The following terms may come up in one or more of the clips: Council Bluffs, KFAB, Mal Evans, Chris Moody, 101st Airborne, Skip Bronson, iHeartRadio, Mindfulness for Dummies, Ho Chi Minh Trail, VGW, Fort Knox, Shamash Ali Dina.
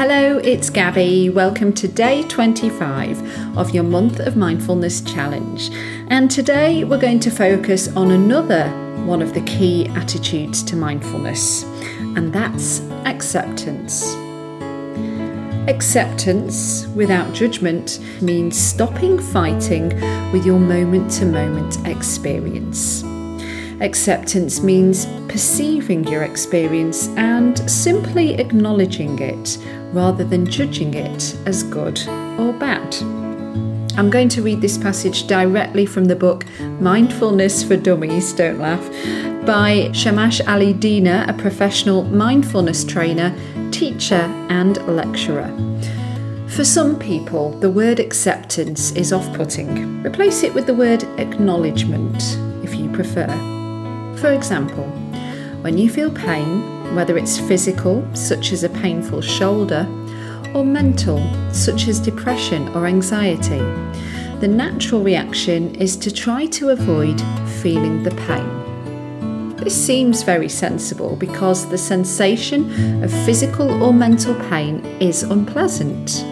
Hello, it's Gabby. Welcome to day 25 of your Month of Mindfulness Challenge. And today we're going to focus on another one of the key attitudes to mindfulness, and that's acceptance. Acceptance without judgment means stopping fighting with your moment-to-moment experience. Acceptance means perceiving your experience and simply acknowledging it rather than judging it as good or bad. I'm going to read this passage directly from the book Mindfulness for Dummies, don't laugh, by Shamash Ali Dina, a professional mindfulness trainer, teacher and lecturer. For some people, the word acceptance is off-putting. Replace it with the word acknowledgement, if you prefer. For example, when you feel pain, whether it's physical, such as a painful shoulder, or mental, such as depression or anxiety, the natural reaction is to try to avoid feeling the pain. This seems very sensible because the sensation of physical or mental pain is unpleasant.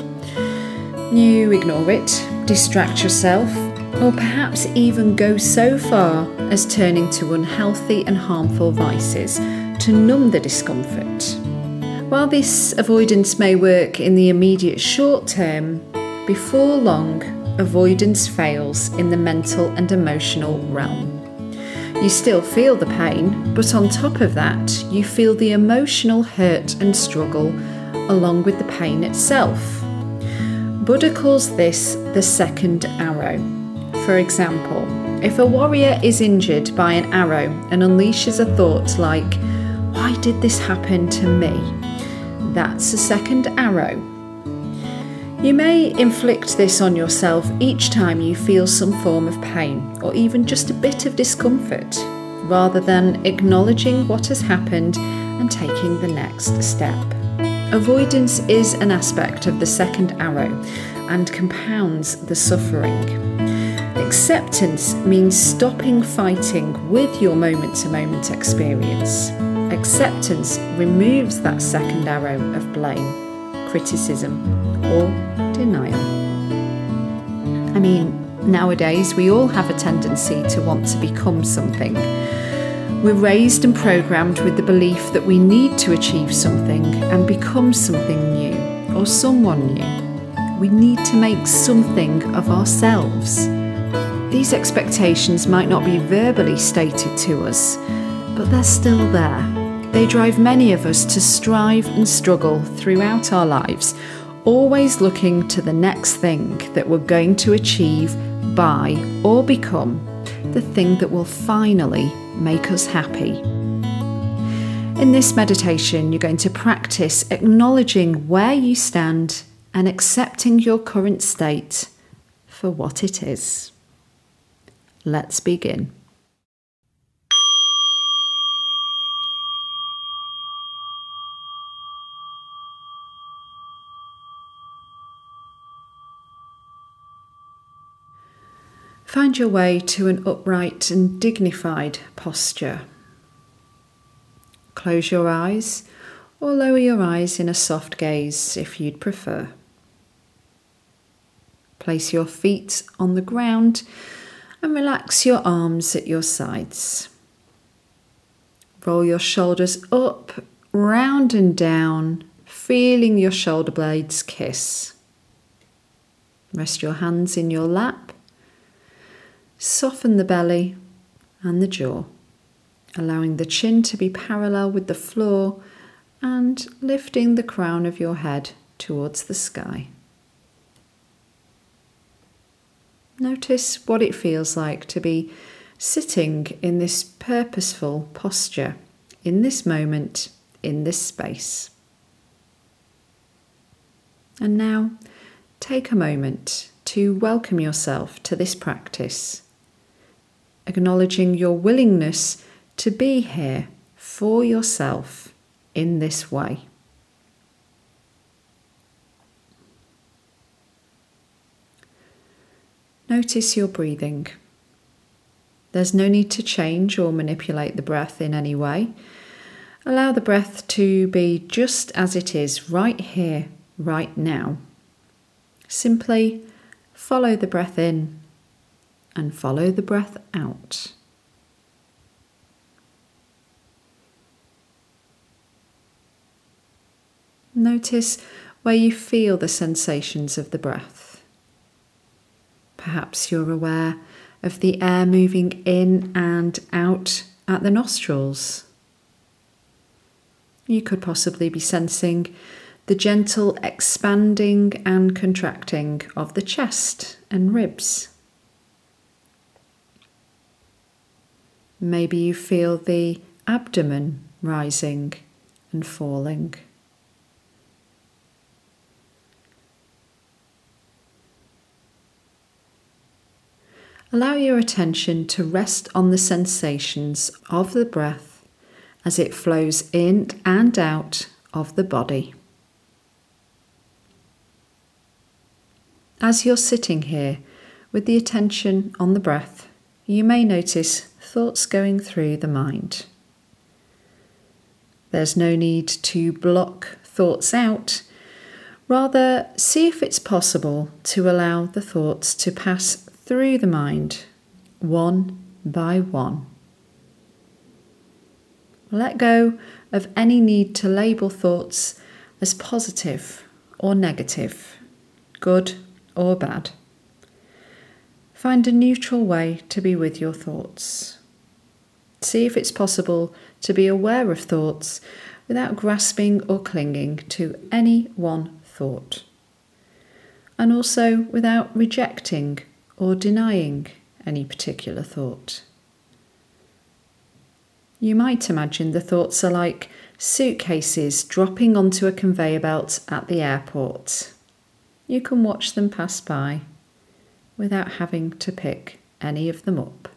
You ignore it, distract yourself, or perhaps even go so far as turning to unhealthy and harmful vices to numb the discomfort. While this avoidance may work in the immediate short term, before long, avoidance fails in the mental and emotional realm. You still feel the pain, but on top of that, you feel the emotional hurt and struggle along with the pain itself. Buddha calls this the second arrow. For example, if a warrior is injured by an arrow and unleashes a thought like, "Why did this happen to me?" That's a second arrow. You may inflict this on yourself each time you feel some form of pain or even just a bit of discomfort, rather than acknowledging what has happened and taking the next step. Avoidance is an aspect of the second arrow and compounds the suffering. Acceptance means stopping fighting with your moment-to-moment experience. Acceptance removes that second arrow of blame, criticism, or denial. I mean, nowadays we all have a tendency to want to become something. We're raised and programmed with the belief that we need to achieve something and become something new or someone new. We need to make something of ourselves. These expectations might not be verbally stated to us, but they're still there. They drive many of us to strive and struggle throughout our lives, always looking to the next thing that we're going to achieve, buy, or become, the thing that will finally make us happy. In this meditation, you're going to practice acknowledging where you stand and accepting your current state for what it is. Let's begin. Find your way to an upright and dignified posture. Close your eyes or lower your eyes in a soft gaze if you'd prefer. Place your feet on the ground and relax your arms at your sides. Roll your shoulders up, round and down, feeling your shoulder blades kiss. Rest your hands in your lap. Soften the belly and the jaw, allowing the chin to be parallel with the floor and lifting the crown of your head towards the sky. Notice what it feels like to be sitting in this purposeful posture, in this moment, in this space. And now, take a moment to welcome yourself to this practice, acknowledging your willingness to be here for yourself in this way. Notice your breathing. There's no need to change or manipulate the breath in any way. Allow the breath to be just as it is right here right now. Simply follow the breath in and follow the breath out. Notice where you feel the sensations of the breath. Perhaps you're aware of the air moving in and out at the nostrils. You could possibly be sensing the gentle expanding and contracting of the chest and ribs. Maybe you feel the abdomen rising and falling. Allow your attention to rest on the sensations of the breath as it flows in and out of the body. As you're sitting here with the attention on the breath, you may notice thoughts going through the mind. There's no need to block thoughts out. Rather, see if it's possible to allow the thoughts to pass through the mind, one by one. Let go of any need to label thoughts as positive or negative, good or bad. Find a neutral way to be with your thoughts. See if it's possible to be aware of thoughts without grasping or clinging to any one thought, and also without rejecting or denying any particular thought. You might imagine the thoughts are like suitcases dropping onto a conveyor belt at the airport. You can watch them pass by without having to pick any of them up.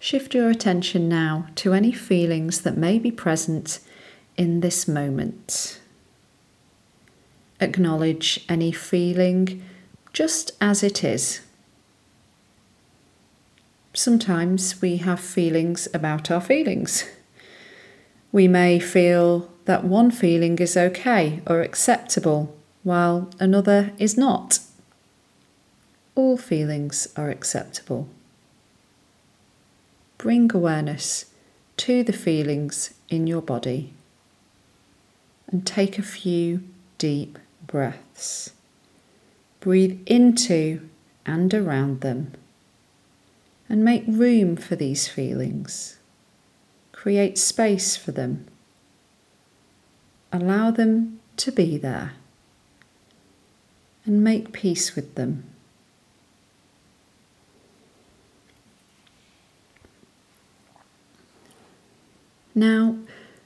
Shift your attention now to any feelings that may be present in this moment. Acknowledge any feeling just as it is. Sometimes we have feelings about our feelings. We may feel that one feeling is okay or acceptable while another is not. All feelings are acceptable. Bring awareness to the feelings in your body. And take a few deep breaths. Breathe into and around them. And make room for these feelings. Create space for them. Allow them to be there. And make peace with them. Now,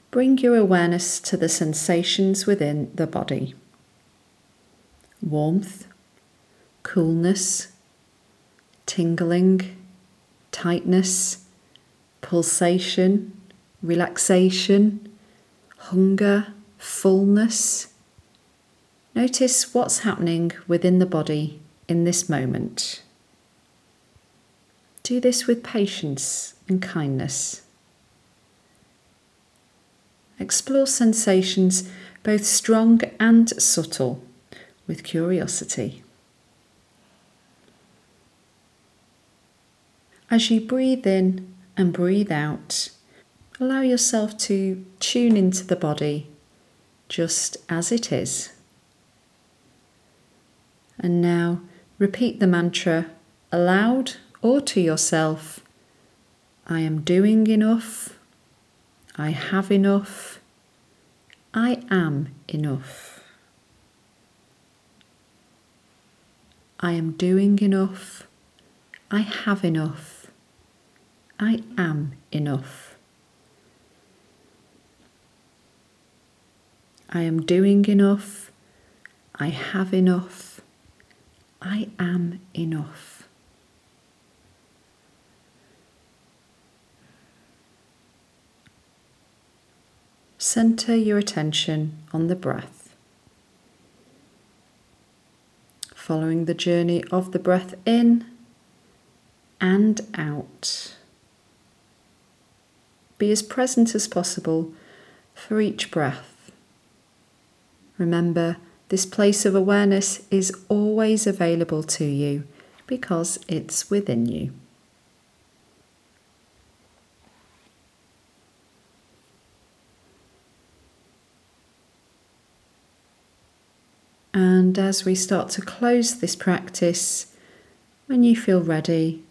bring your awareness to the sensations within the body. Warmth, coolness, tingling, tightness, pulsation, relaxation, hunger, fullness. Notice what's happening within the body in this moment. Do this with patience and kindness. Explore sensations, both strong and subtle, with curiosity. As you breathe in and breathe out, allow yourself to tune into the body just as it is. And now repeat the mantra aloud or to yourself, I am doing enough. I have enough. I am enough. I am doing enough. I have enough. I am enough. I am doing enough. I have enough. I am enough. Center your attention on the breath. Following the journey of the breath in and out. Be as present as possible for each breath. Remember, this place of awareness is always available to you because it's within you. And as we start to close this practice, when you feel ready,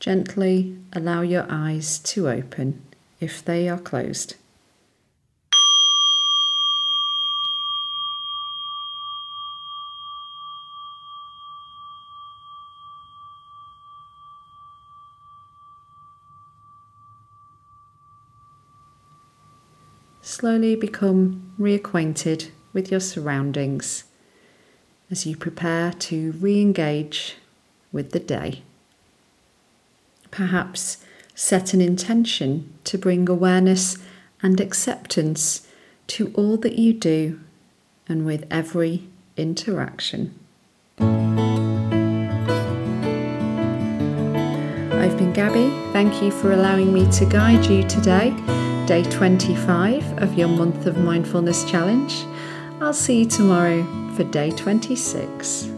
gently allow your eyes to open if they are closed. Slowly become reacquainted with your surroundings as you prepare to re-engage with the day. Perhaps set an intention to bring awareness and acceptance to all that you do and with every interaction. I've been Gabby. Thank you for allowing me to guide you today, day 25 of your month of mindfulness challenge. I'll see you tomorrow for day 26.